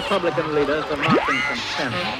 Republican leaders are marching from San.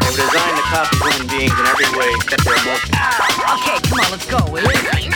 They were designed to copy human beings in every way except their emotions. Okay, come on, let's go, will you?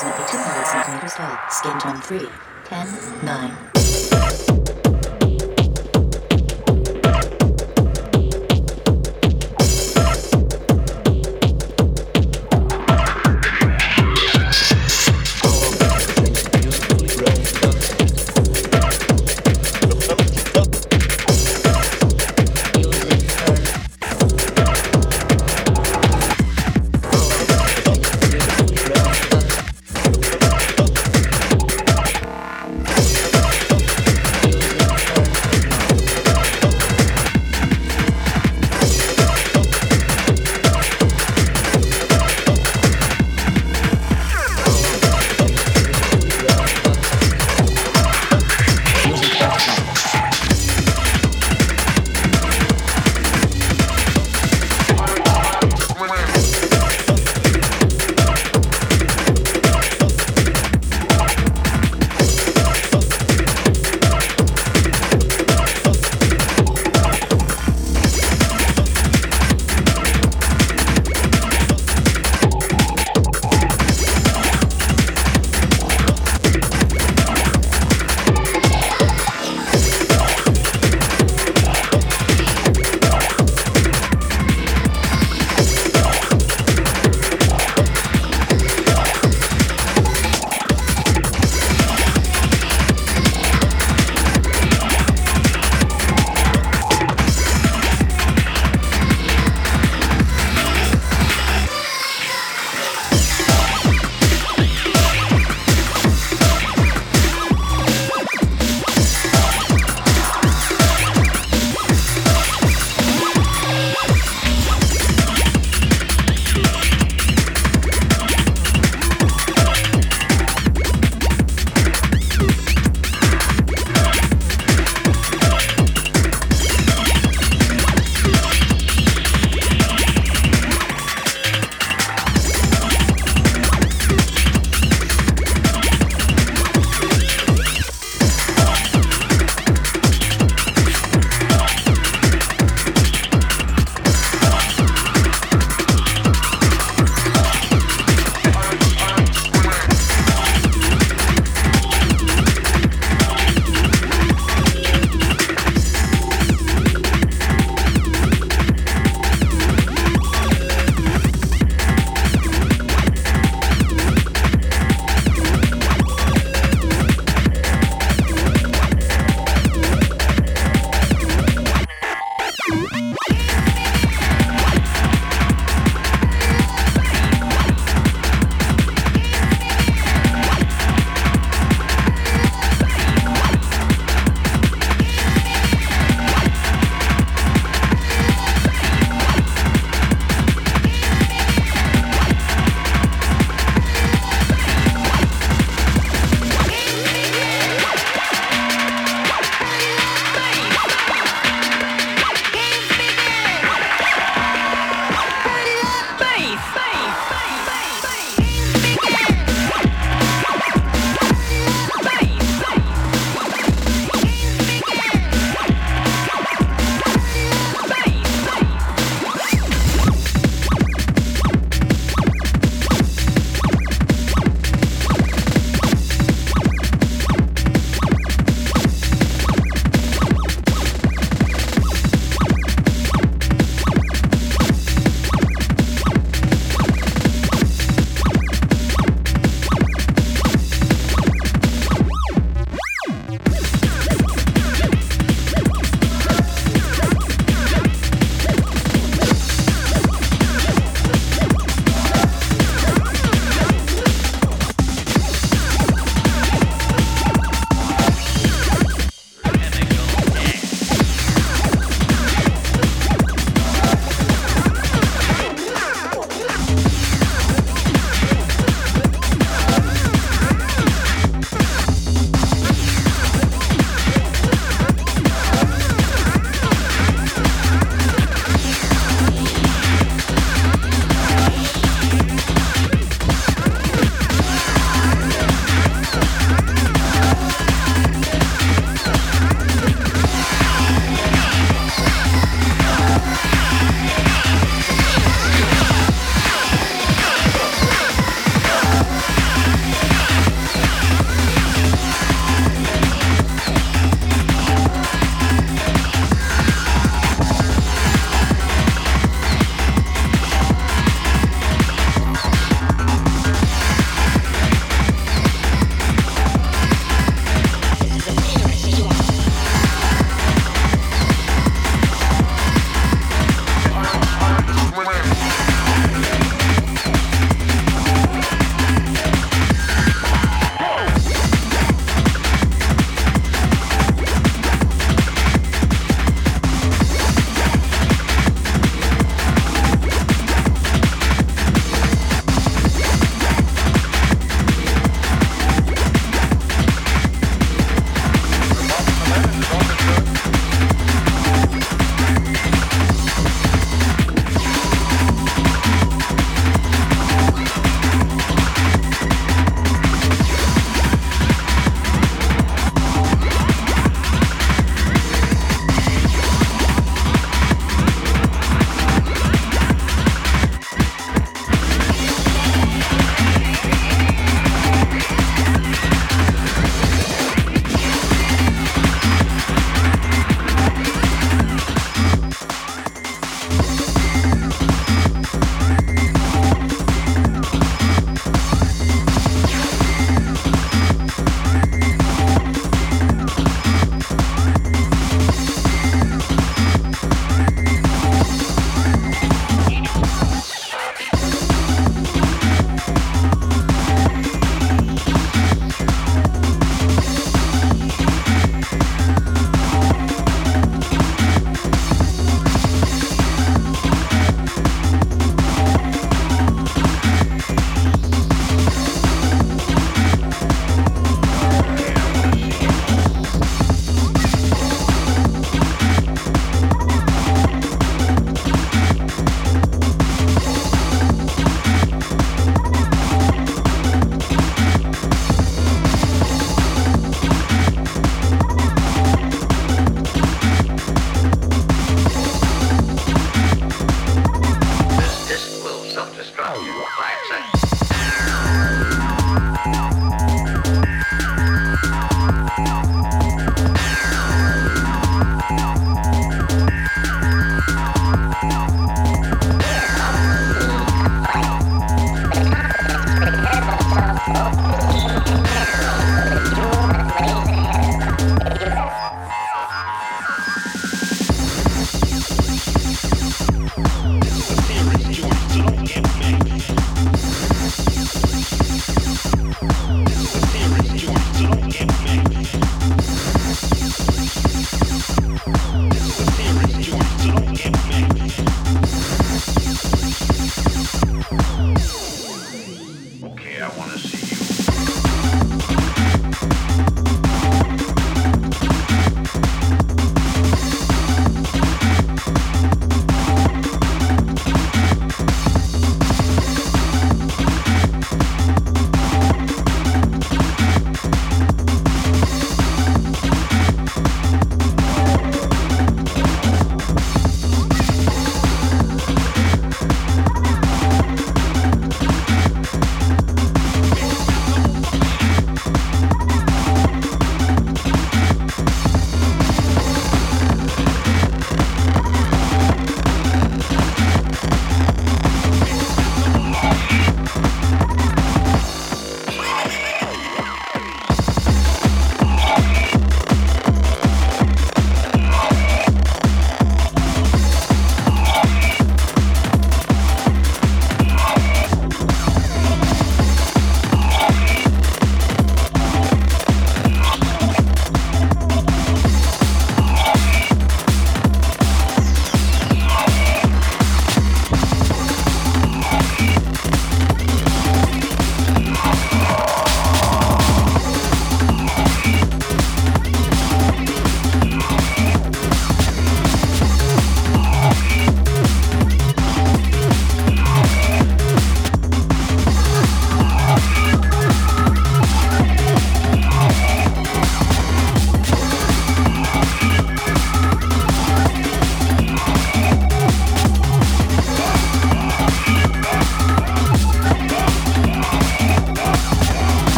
approximately 2 miles in Hunter's Hall. Skin tone 3, 10, 9.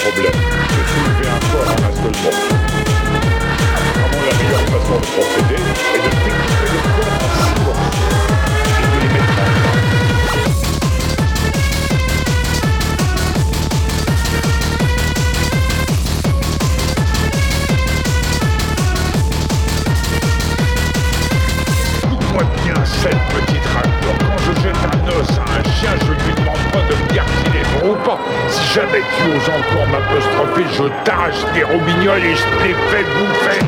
problème. De soulever un corps en un seul morceau. Apparemment, la meilleure façon de procéder est de découper le corps en six morceaux et de les mettre en place. Cette petite raclure, quand je jette un os à un chien, je lui demande pas de me dire qu'il est bon ou pas. Si jamais tu oses encore m'apostropher, je t'arrache tes robignoles et je te les fais bouffer.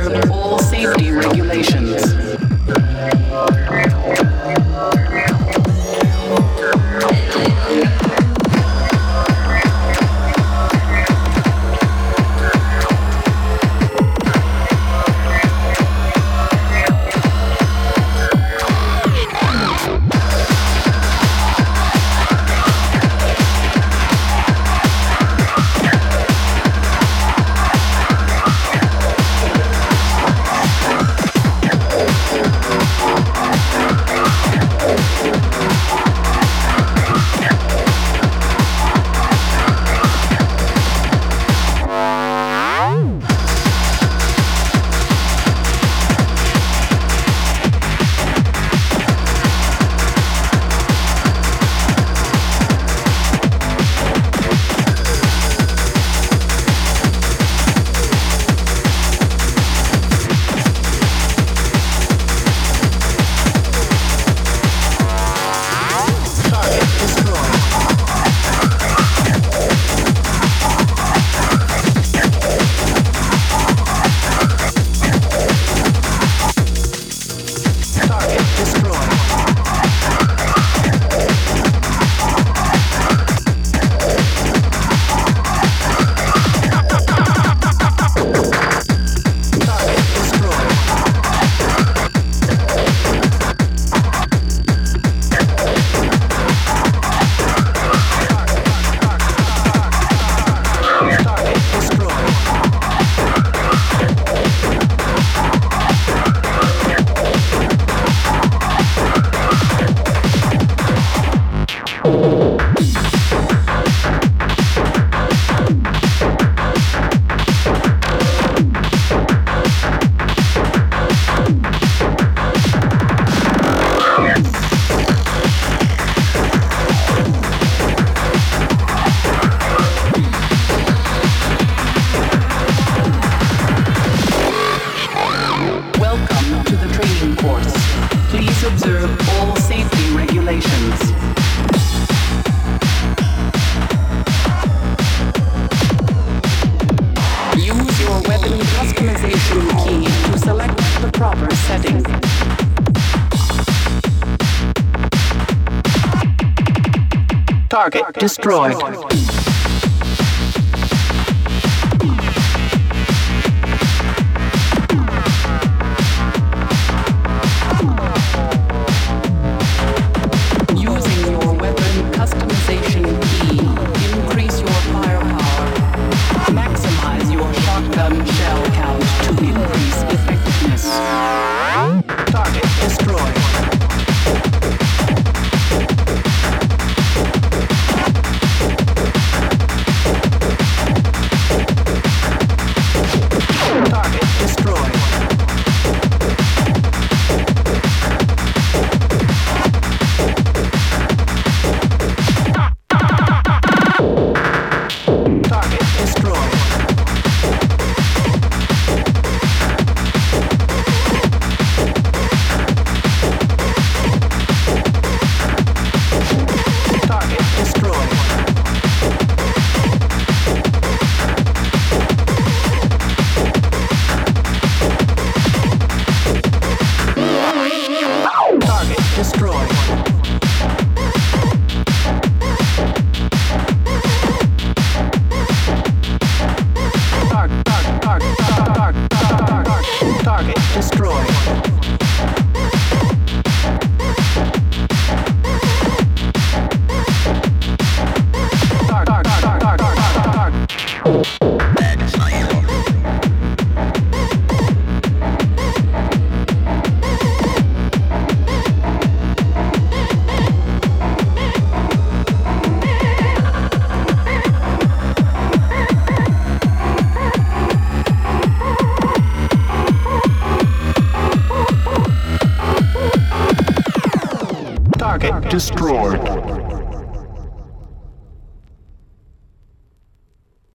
observed all safety regulations. Target destroyed. Using your weapon customization key, increase your firepower. Maximize your shotgun shell count to increase effectiveness. Target destroyed. Destroyed.